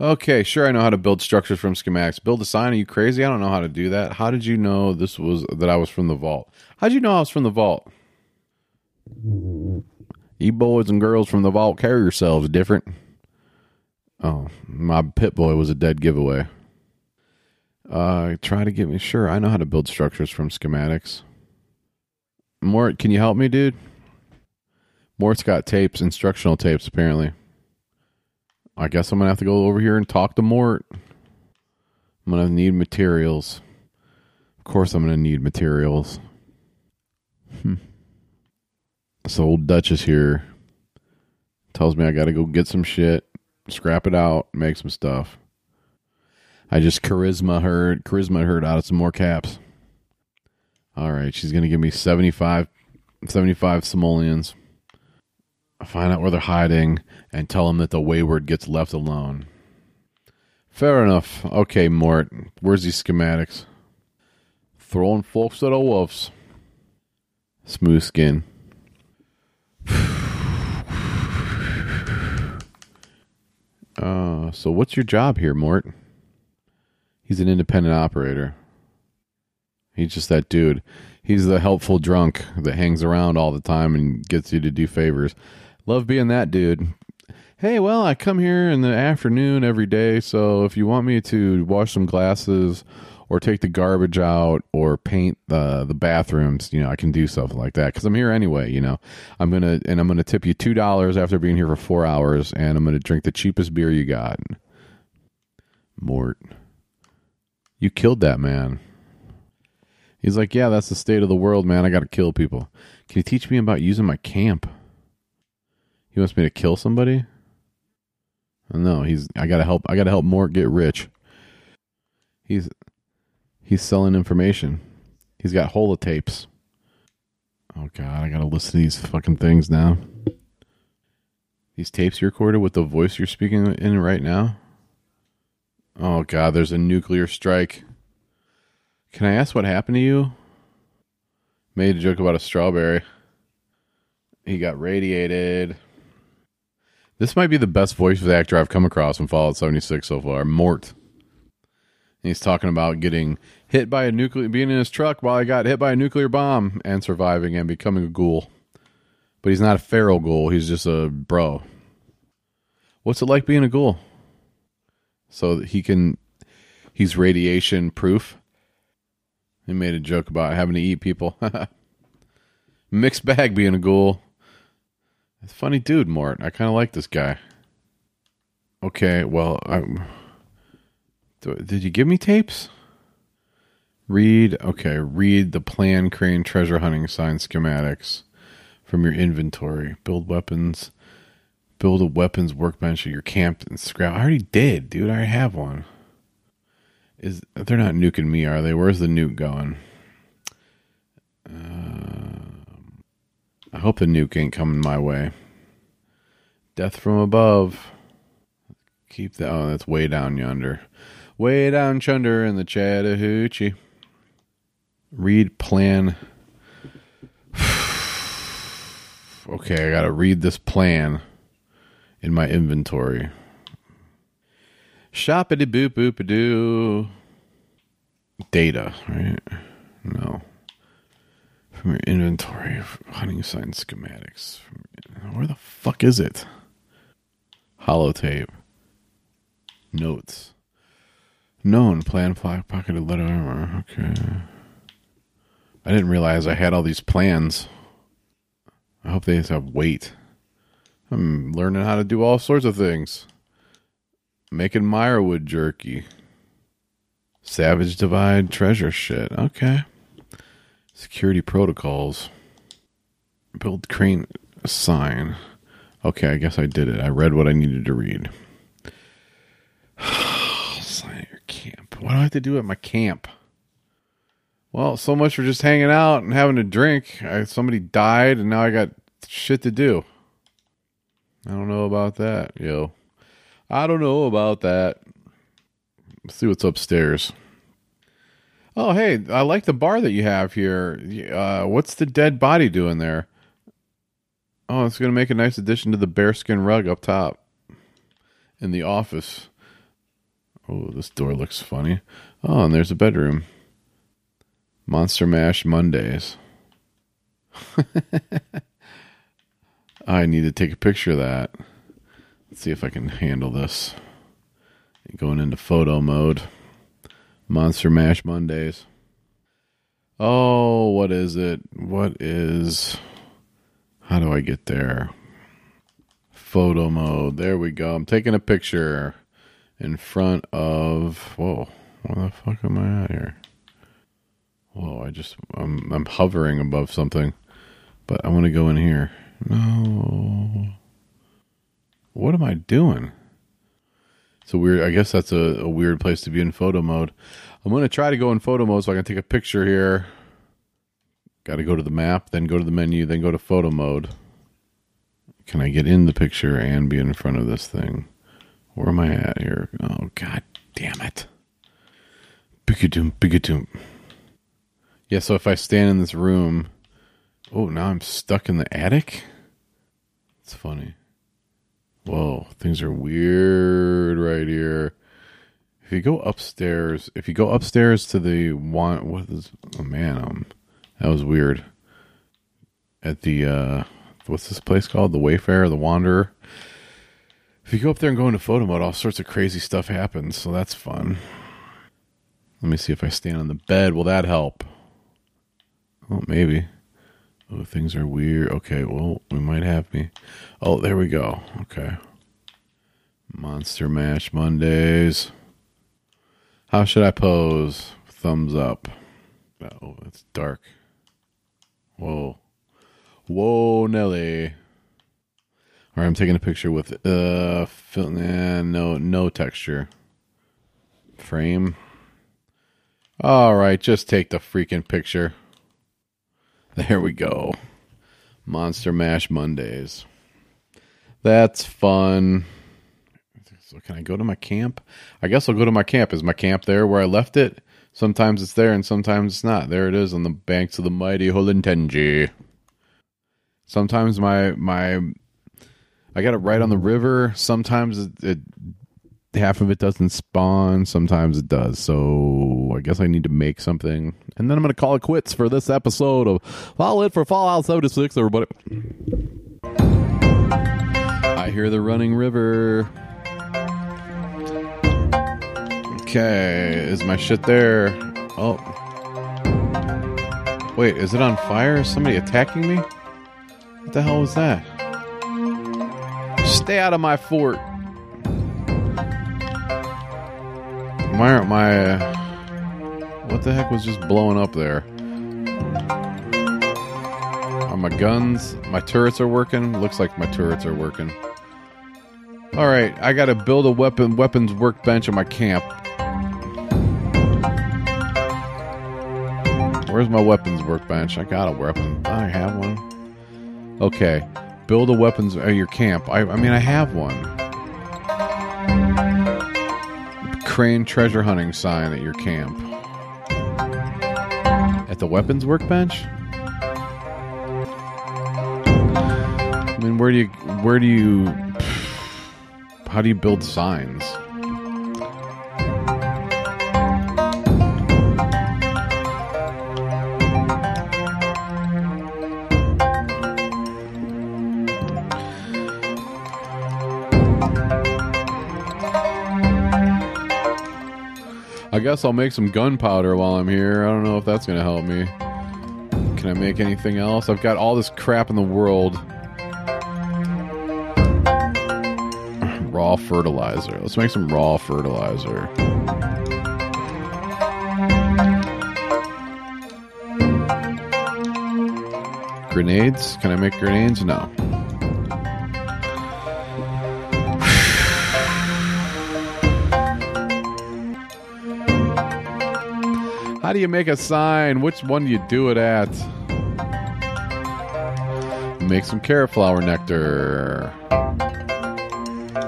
Okay, sure, I know how to build structures from schematics. Build a sign? Are you crazy? I don't know how to do that. How did you know this was that I was from the vault? How'd you know I was from the vault? You boys and girls from the vault, carry yourselves different. Oh, my pit boy was a dead giveaway. Uh, try to get me. Sure, I know how to build structures from schematics. Mort, can you help me, dude? Mort's got tapes, instructional tapes, apparently. I guess I'm going to have to go over here and talk to Mort. I'm going to need materials. Of course I'm going to need materials. Hmm. This old Duchess here tells me I got to go get some shit, scrap it out, make some stuff. I just charisma heard, charisma heard out of some more caps. All right, she's going to give me seventy-five, seventy-five simoleons. Find out where they're hiding and tell them that the Wayward gets left alone. Fair enough. Okay, Mort. Where's these schematics? Throwing folks to the wolves. Smooth skin. Uh, so what's your job here, Mort? He's an independent operator. He's just that dude. He's the helpful drunk that hangs around all the time and gets you to do favors. Love being that dude. Hey, well, I come here in the afternoon every day, so if you want me to wash some glasses or take the garbage out or paint the the bathrooms, you know, I can do stuff like that because I'm here anyway, you know. I'm going to and I'm going to tip you two dollars after being here for four hours, and I'm going to drink the cheapest beer you got. Mort, you killed that man. He's like, yeah, that's the state of the world, man. I got to kill people. Can you teach me about using my camp? He wants me to kill somebody? No, he's I got to help. I got to help Mort get rich. He's he's selling information. He's got holotapes. Oh god, I got to listen to these fucking things now. These tapes you recorded with the voice you're speaking in right now? Oh god, there's a nuclear strike. Can I ask what happened to you? Made a joke about a strawberry. He got radiated. This might be the best voice actor I've come across from Fallout seventy-six so far. Mort. And he's talking about getting hit by a nuclear, being in his truck while he got hit by a nuclear bomb and surviving and becoming a ghoul. But he's not a feral ghoul. He's just a bro. What's it like being a ghoul? So that he can, he's radiation proof. He made a joke about having to eat people. Mixed bag being a ghoul. It's a funny dude, Mort. I kind of like this guy. Okay, well, I'm... did you give me tapes? Read, okay, read the plan, Crane, treasure hunting sign schematics from your inventory. Build weapons. Build a weapons workbench at your camp and scrap. I already did, dude. I already have one. Is they're not nuking me, are they? Where's the nuke going? Uh, I hope the nuke ain't coming my way. Death from above. Keep that. Oh, that's way down yonder. Way down chunder in the Chattahoochee. Read plan. Okay, I gotta read this plan in my inventory. Shoppity boop boop doo. Data, right? No. From your inventory, hunting sign schematics. Where the fuck is it? Holotape. Notes. Known plan, flock, pocketed lead armor. Okay. I didn't realize I had all these plans. I hope they just have weight. I'm learning how to do all sorts of things. Making Meyerwood jerky. Savage Divide treasure shit. Okay. Security protocols. Build Crane sign. Okay, I guess I did it. I read what I needed to read. Sign at your camp. What do I have to do at my camp? Well, so much for just hanging out and having a drink. I, somebody died and now I got shit to do. I don't know about that, yo. I don't know about that. Let's see what's upstairs. Oh, hey, I like the bar that you have here. Uh, what's the dead body doing there? Oh, it's going to make a nice addition to the bearskin rug up top in the office. Oh, this door looks funny. Oh, and there's a bedroom. Monster Mash Mondays. I need to take a picture of that. Let's see if I can handle this. Going into photo mode. Monster Mash Mondays. Oh, what is it? What is... How do I get there? Photo mode. There we go. I'm taking a picture in front of... Whoa. Where the fuck am I at here? Whoa, I just... I'm, I'm hovering above something. But I want to go in here. No... What am I doing? So weird. I guess that's a, a weird place to be in photo mode. I'm going to try to go in photo mode so I can take a picture here. Got to go to the map, then go to the menu, then go to photo mode. Can I get in the picture and be in front of this thing? Where am I at here? Oh, god damn it. Bigadoom, bigadoom. Yeah, so if I stand in this room... Oh, now I'm stuck in the attic? It's funny. Whoa, things are weird right here. If you go upstairs... If you go upstairs to the... One, what is... Oh, man. Um, that was weird. At the... uh What's this place called? The Wayfarer? The Wanderer? If you go up there and go into photo mode, all sorts of crazy stuff happens, so that's fun. Let me see if I stand on the bed. Will that help? Oh, maybe. Oh, things are weird. Okay, well, we might have me. Oh, there we go. Okay. Monster Mash Mondays. How should I pose? Thumbs up. Oh, that's dark. Whoa. Whoa, Nelly. All right, I'm taking a picture with, uh, fil- nah, no, no texture. Frame. All right, just take the freaking picture. There we go. Monster Mash Mondays. That's fun. So can I go to my camp? I guess I'll go to my camp. Is my camp there where I left it? Sometimes it's there and sometimes it's not. There it is on the banks of the mighty Holentengi. Sometimes my, my, I got it right on the river. Sometimes it, it half of it doesn't spawn. Sometimes it does. So I guess I need to make something. And then I'm going to call it quits for this episode of Fallout for Fallout seventy-six, everybody. I hear the running river. Okay. Is my shit there? Oh. Wait, is it on fire? Is somebody attacking me? What the hell was that? Stay out of my fort. Why aren't my... Uh, what the heck was just blowing up there? Are my guns... My turrets are working? Looks like my turrets are working. Alright, I gotta build a weapon weapons workbench in my camp. Where's my weapons workbench? I got a weapon. I have one. Okay, build a weapons at your camp. I, I mean, I have one. Crane treasure hunting sign at your camp. At the weapons workbench? I mean, where do you, where do you, how do you build signs? I guess I'll make some gunpowder while I'm here. I don't know if that's going to help me. Can I make anything else? I've got all this crap in the world. Raw fertilizer. Let's make some raw fertilizer. Grenades? Can I make grenades? No. How do you make a sign? Which one do you do it at? Make some carrot flower nectar.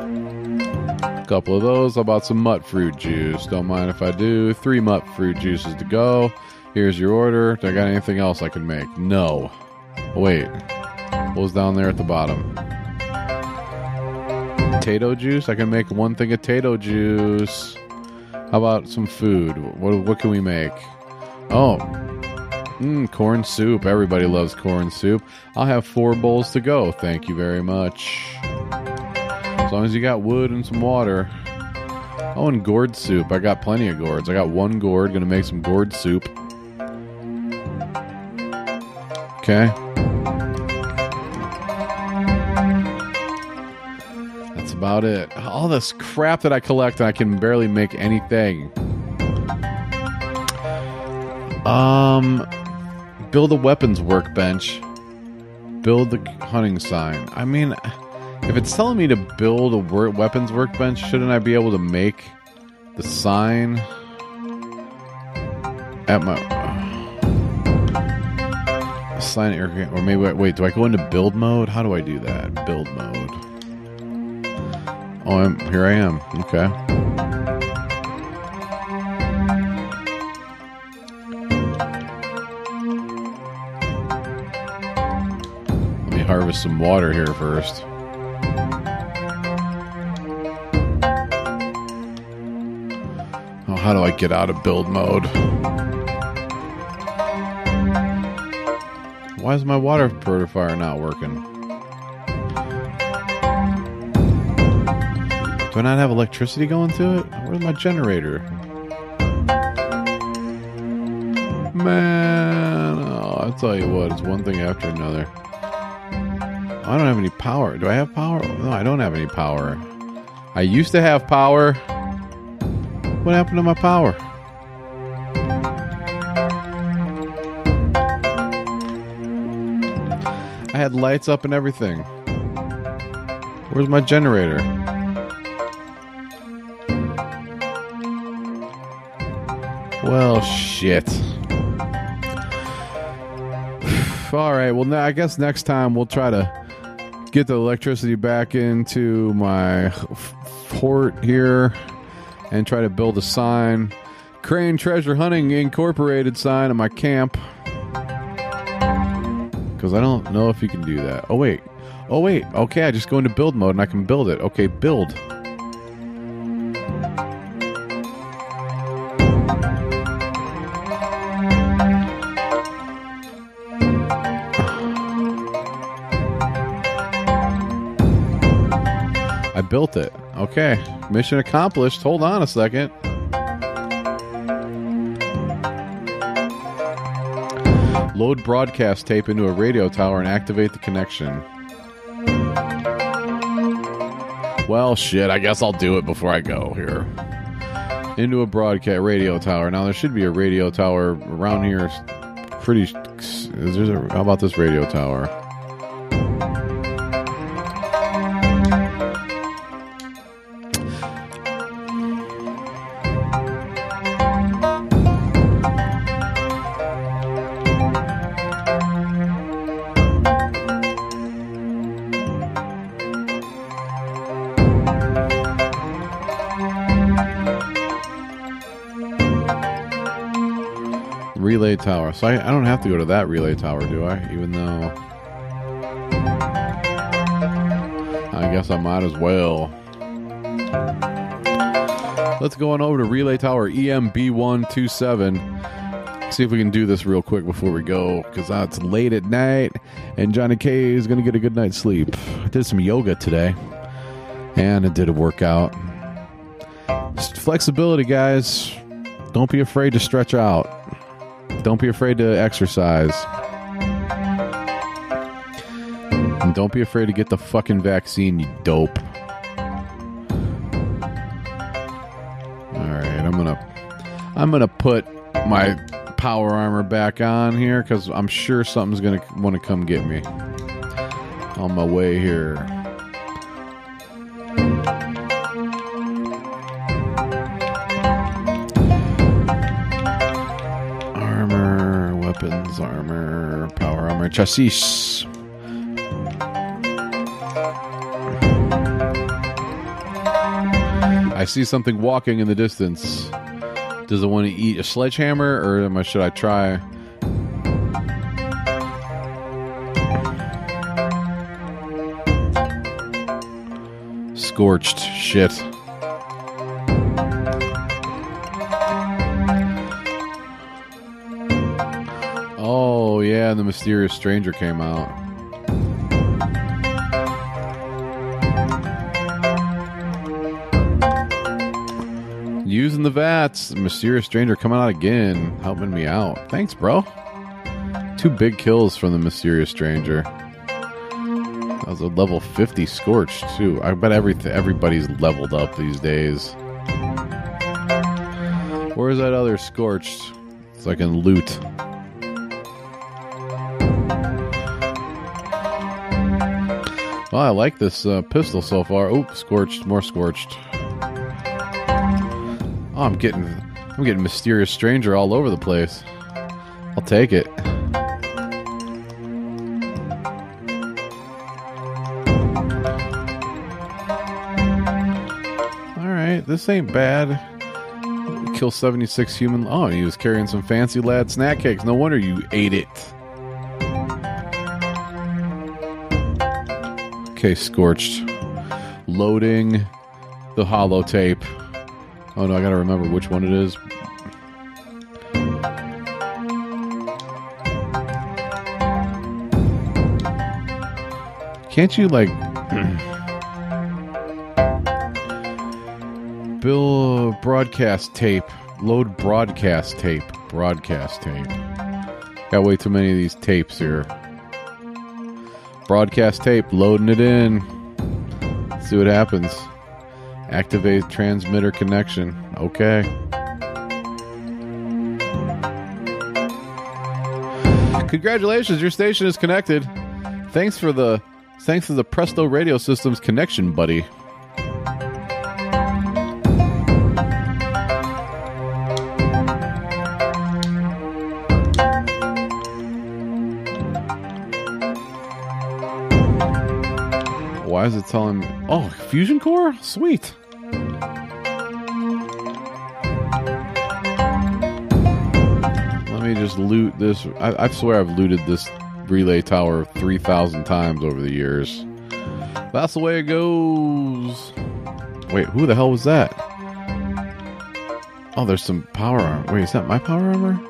A couple of those. How about some mutt fruit juice? Don't mind if I do. Three mutt fruit juices to go. Here's your order. Do I got anything else I can make? No. Wait. What was down there at the bottom? Potato juice? I can make one thing of potato juice. How about some food? What what can we make? Oh, mm, corn soup. Everybody loves corn soup. I'll have four bowls to go. Thank you very much. As long as you got wood and some water. Oh, and gourd soup. I got plenty of gourds. I got one gourd. Gonna make some gourd soup. Okay. About it. All this crap that I collect and I can barely make anything. Um, build a weapons workbench. Build the hunting sign. I mean, if it's telling me to build a wor- weapons workbench, shouldn't I be able to make the sign at my uh, sign at or maybe wait, do I go into build mode? How do I do that? Build mode. Oh, I'm, here I am. Okay. harvest some water here first. Oh, how do I get out of build mode? Why is my water purifier not working? Do I not have electricity going to it? Where's my generator? Man, oh, I'll tell you what, it's one thing after another. I don't have any power. Do I have power? No, I don't have any power. I used to have power. What happened to my power? I had lights up and everything. Where's my generator? Well, shit. All right. Well, now I guess next time we'll try to get the electricity back into my fort here and try to build a sign. Crane Treasure Hunting Incorporated sign in my camp. Because I don't know if you can do that. Oh, wait. Oh, wait. Okay, I just go into build mode and I can build it. Okay, build. Built it. Okay. Mission accomplished. Hold on a second. Load broadcast tape into a radio tower and activate the connection. Well, shit. I guess I'll do it before I go here. Into a broadcast radio tower. Now, there should be a radio tower around here. Pretty... Is there, how about this radio tower? Relay tower. So I, I don't have to go to that relay tower, do I? Even though I guess I might as well. Let's go on over to Relay Tower E M B one two seven. See if we can do this real quick before we go, because it's late at night and Johnny K is going to get a good night's sleep. I did some yoga today and I did a workout. Just flexibility, guys. Don't be afraid to stretch out. Don't be afraid to exercise. And don't be afraid to get the fucking vaccine, you dope. Alright, I'm gonna I'm gonna put my power armor back on here, because I'm sure something's gonna want to come get me on my way here. Armor, power armor, chassis. I see something walking in the distance. Does it want to eat a sledgehammer, or am I, should I try? Scorched shit. And the mysterious stranger came out. Using the vats. The mysterious stranger coming out again. Helping me out. Thanks, bro. Two big kills from the mysterious stranger. That was a level fifty Scorch, too. I bet every everybody's leveled up these days. Where's that other Scorched? So I can loot. Well, I like this uh, pistol so far. Oh, Scorched, more Scorched. Oh, I'm getting, I'm getting mysterious stranger all over the place. I'll take it. All right, this ain't bad. Kill seventy-six human. Oh, he was carrying some fancy lad snack cakes. No wonder you ate it. Okay, Scorched. Loading the holotape. Oh no, I gotta remember which one it is. Can't you, like... Bill, broadcast tape. Load broadcast tape. Broadcast tape. Got way too many of these tapes here. Broadcast tape. Loading it in. Let's see what happens. Activate transmitter connection. Okay. Congratulations, your station is connected. Thanks for the... Thanks to the Presto Radio System's connection, buddy. Why is it telling me? Oh, fusion core? Sweet. Let me just loot this. I, I swear I've looted this Relay Tower three thousand times over the years. That's the way it goes. Wait, who the hell was that? Oh, there's some power armor. Wait, is that my power armor?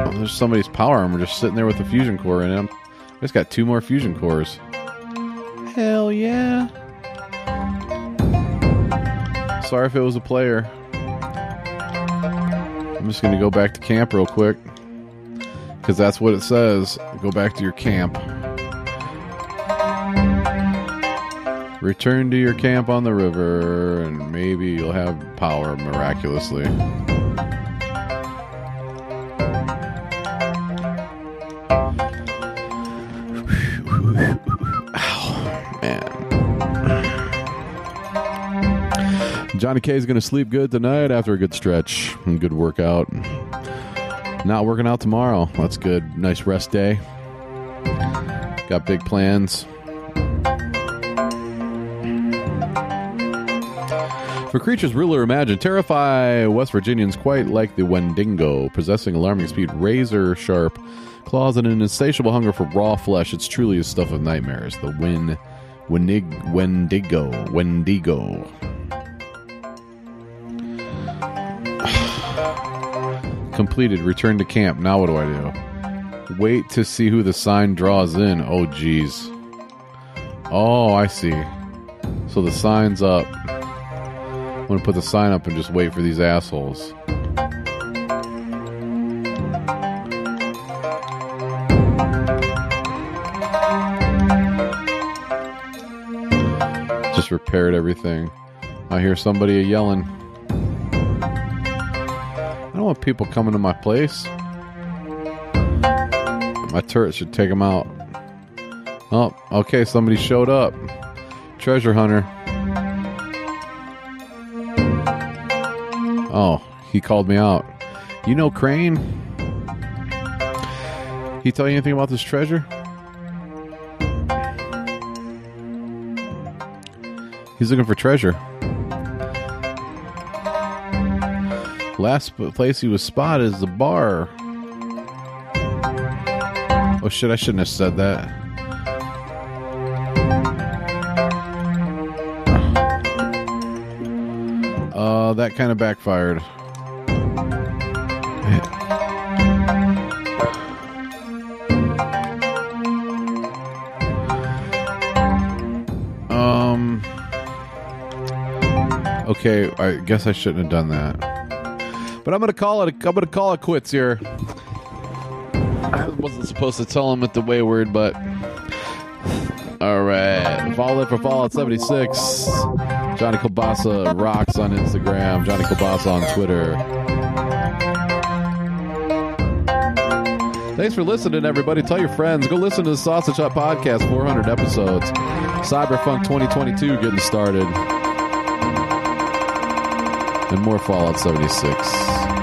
Oh, there's somebody's power armor just sitting there with the fusion core in it. I just got two more fusion cores. Hell yeah. Sorry if it was a player. I'm just going to go back to camp real quick. Because that's what it says. Go back to your camp. Return to your camp on the river, and maybe you'll have power miraculously. Johnny K is going to sleep good tonight after a good stretch and good workout. Not working out tomorrow. That's good. Nice rest day. Got big plans. For creatures ruler imagined, terrify West Virginians quite like the Wendigo, possessing alarming speed, razor sharp claws, and an insatiable hunger for raw flesh. It's truly a stuff of nightmares. The Win, Wenig, Wendigo, Wendigo. Completed. Return to camp. Now what do I do? Wait to see who the sign draws in. Oh, geez. Oh, I see. So the sign's up. I'm going to put the sign up and just wait for these assholes. Just repaired everything. I hear somebody yelling. I don't want people coming to my place. My turret should take them out. Oh, okay, somebody showed up. Treasure hunter. Oh, he called me out. You know Crane? He tell you anything about this treasure? He's looking for treasure. Last place he was spotted is the bar. Oh shit, I shouldn't have said that. Uh, that kind of backfired. Um. Okay, I guess I shouldn't have done that. But I'm gonna call it. I'm gonna call it quits here. I wasn't supposed to tell him at the Wayward, but all right. Follow it for Fallout seventy-six. Johnny Kielbasa rocks on Instagram. Johnny Kielbasa on Twitter. Thanks for listening, everybody. Tell your friends. Go listen to the Sausage Hut podcast. four hundred episodes. Cyberpunk twenty twenty-two getting started. And more Fallout seventy-six.